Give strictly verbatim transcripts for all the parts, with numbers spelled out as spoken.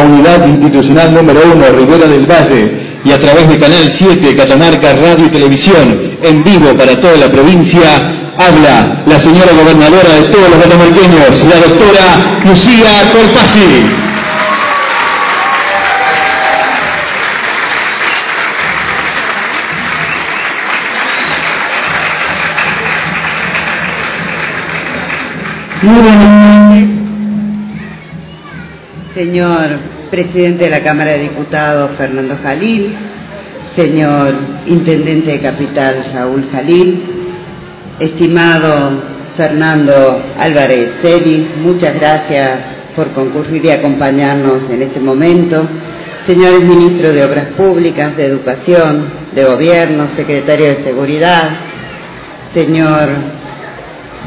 la unidad institucional número uno, Ribera del Valle, y a través de Canal siete, Catamarca, Radio y Televisión, en vivo para toda la provincia, habla la señora gobernadora de todos los catamarqueños, la doctora Lucía Corpacci. Muy buenas. Señor Presidente de la Cámara de Diputados, Fernando Jalil, señor Intendente de Capital, Raúl Jalil, estimado Fernando Álvarez Seris, muchas gracias por concurrir y acompañarnos en este momento, señores Ministros de Obras Públicas, de Educación, de Gobierno, Secretario de Seguridad, señor...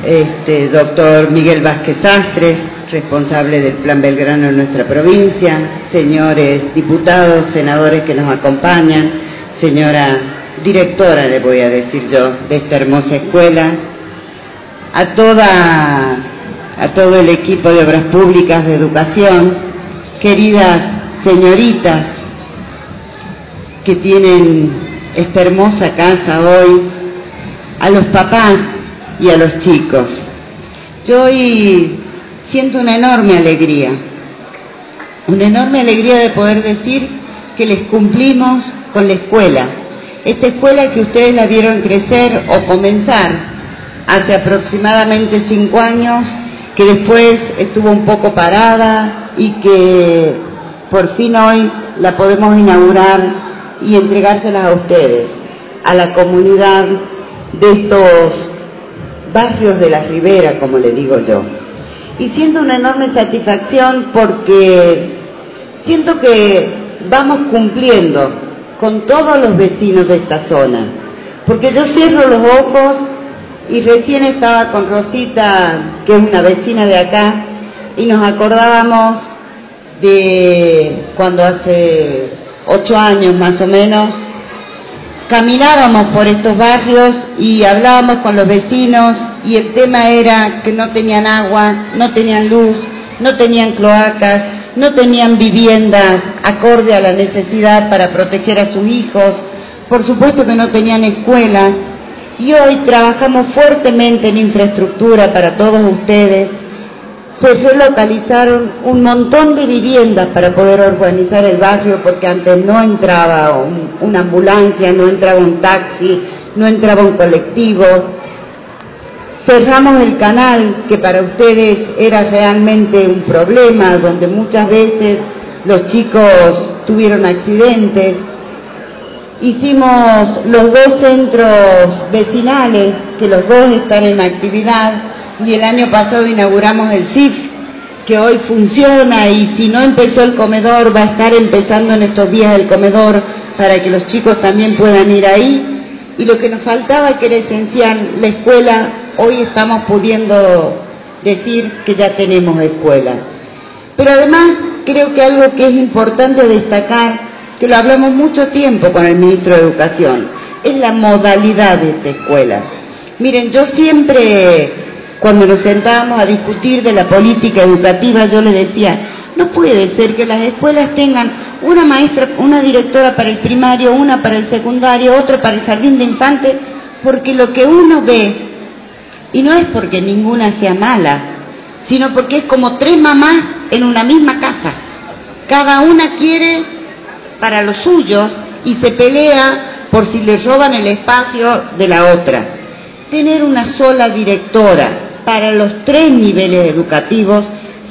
Este, doctor Miguel Vázquez Astres, responsable del Plan Belgrano en nuestra provincia, señores diputados, senadores que nos acompañan, señora directora, le voy a decir yo, de esta hermosa escuela, a, toda, a todo el equipo de Obras Públicas, de Educación, queridas señoritas que tienen esta hermosa casa hoy, a los papás y a los chicos. Yo hoy siento una enorme alegría, una enorme alegría de poder decir que les cumplimos con la escuela. Esta escuela que ustedes la vieron crecer o comenzar hace aproximadamente cinco años, que después estuvo un poco parada y que por fin hoy la podemos inaugurar y entregárselas a ustedes, a la comunidad de estos barrios de la Ribera, como le digo yo. Y siento una enorme satisfacción porque siento que vamos cumpliendo con todos los vecinos de esta zona. Porque yo cierro los ojos y recién estaba con Rosita, que es una vecina de acá, y nos acordábamos de cuando hace ocho años más o menos caminábamos por estos barrios y hablábamos con los vecinos y el tema era que no tenían agua, no tenían luz, no tenían cloacas, no tenían viviendas acorde a la necesidad para proteger a sus hijos, por supuesto que no tenían escuelas, y hoy trabajamos fuertemente en infraestructura para todos ustedes. Se relocalizaron un montón de viviendas para poder urbanizar el barrio, porque antes no entraba un, una ambulancia, no entraba un taxi, no entraba un colectivo. Cerramos el canal, que para ustedes era realmente un problema, donde muchas veces los chicos tuvieron accidentes. Hicimos los dos centros vecinales, que los dos están en actividad, y el año pasado inauguramos el C I F, que hoy funciona, y si no empezó el comedor, va a estar empezando en estos días el comedor para que los chicos también puedan ir ahí. Y lo que nos faltaba, que era esencial, la escuela, hoy estamos pudiendo decir que ya tenemos escuela. Pero además creo que algo que es importante destacar, que lo hablamos mucho tiempo con el Ministro de Educación, es la modalidad de esta escuela. Miren, yo siempre... cuando nos sentábamos a discutir de la política educativa, yo les decía, no puede ser que las escuelas tengan una maestra, una directora para el primario, una para el secundario, otra para el jardín de infantes, porque lo que uno ve, y no es porque ninguna sea mala, sino porque es como tres mamás en una misma casa. Cada una quiere para los suyos y se pelea por si le roban el espacio de la otra. Tener una sola directora para los tres niveles educativos,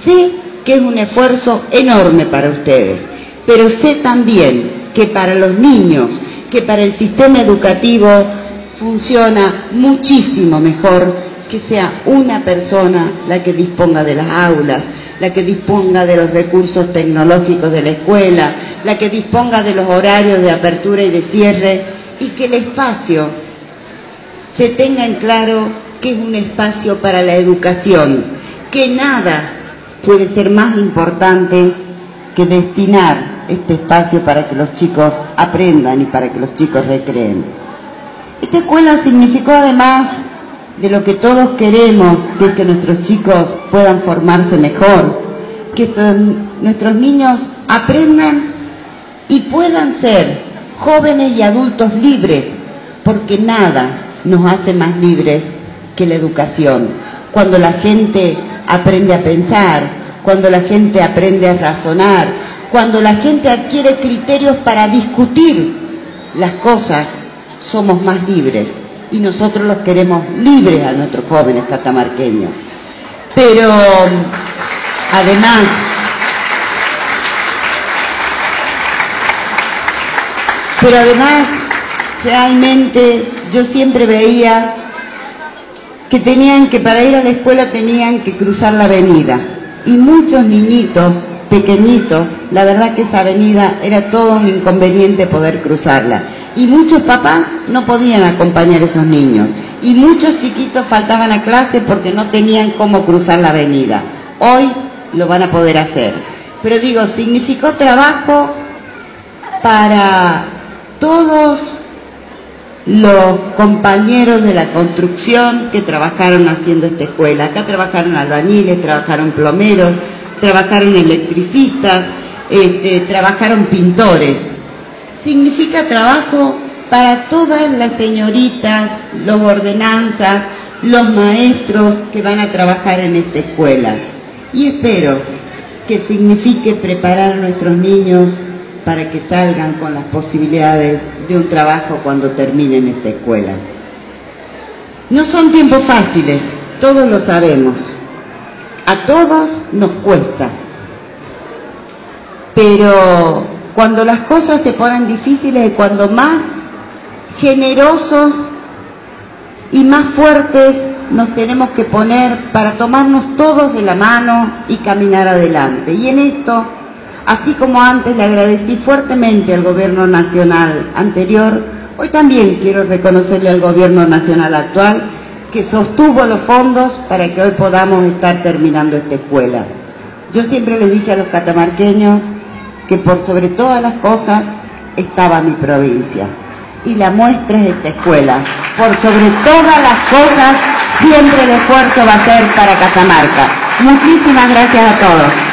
sé que es un esfuerzo enorme para ustedes, pero sé también que para los niños, que para el sistema educativo funciona muchísimo mejor que sea una persona la que disponga de las aulas, la que disponga de los recursos tecnológicos de la escuela, la que disponga de los horarios de apertura y de cierre, y que el espacio se tenga en claro que es un espacio para la educación, que nada puede ser más importante que destinar este espacio para que los chicos aprendan y para que los chicos recreen. Esta escuela significó, además de lo que todos queremos, que es que nuestros chicos puedan formarse mejor, que nuestros niños aprendan y puedan ser jóvenes y adultos libres, porque nada nos hace más libres que la educación. Cuando la gente aprende a pensar, cuando la gente aprende a razonar, cuando la gente adquiere criterios para discutir las cosas, somos más libres, y nosotros los queremos libres a nuestros jóvenes catamarqueños. Pero además, pero además realmente yo siempre veía que tenían que, para ir a la escuela tenían que cruzar la avenida, y muchos niñitos pequeñitos, la verdad que esa avenida era todo un inconveniente poder cruzarla, y muchos papás no podían acompañar a esos niños, y muchos chiquitos faltaban a clase porque no tenían cómo cruzar la avenida. Hoy lo van a poder hacer, pero digo, significó trabajo para todos los compañeros de la construcción que trabajaron haciendo esta escuela. Acá trabajaron albañiles, trabajaron plomeros, trabajaron electricistas, este, trabajaron pintores. Significa trabajo para todas las señoritas, los ordenanzas, los maestros que van a trabajar en esta escuela. Y espero que signifique preparar a nuestros niños para que salgan con las posibilidades de un trabajo cuando terminen esta escuela. No son tiempos fáciles, todos lo sabemos. A todos nos cuesta. Pero cuando las cosas se ponen difíciles es cuando más generosos y más fuertes nos tenemos que poner para tomarnos todos de la mano y caminar adelante. Y en esto, así como antes le agradecí fuertemente al gobierno nacional anterior, hoy también quiero reconocerle al gobierno nacional actual, que sostuvo los fondos para que hoy podamos estar terminando esta escuela. Yo siempre les dije a los catamarqueños que por sobre todas las cosas estaba mi provincia, y la muestra es esta escuela. Por sobre todas las cosas, siempre el esfuerzo va a ser para Catamarca. Muchísimas gracias a todos.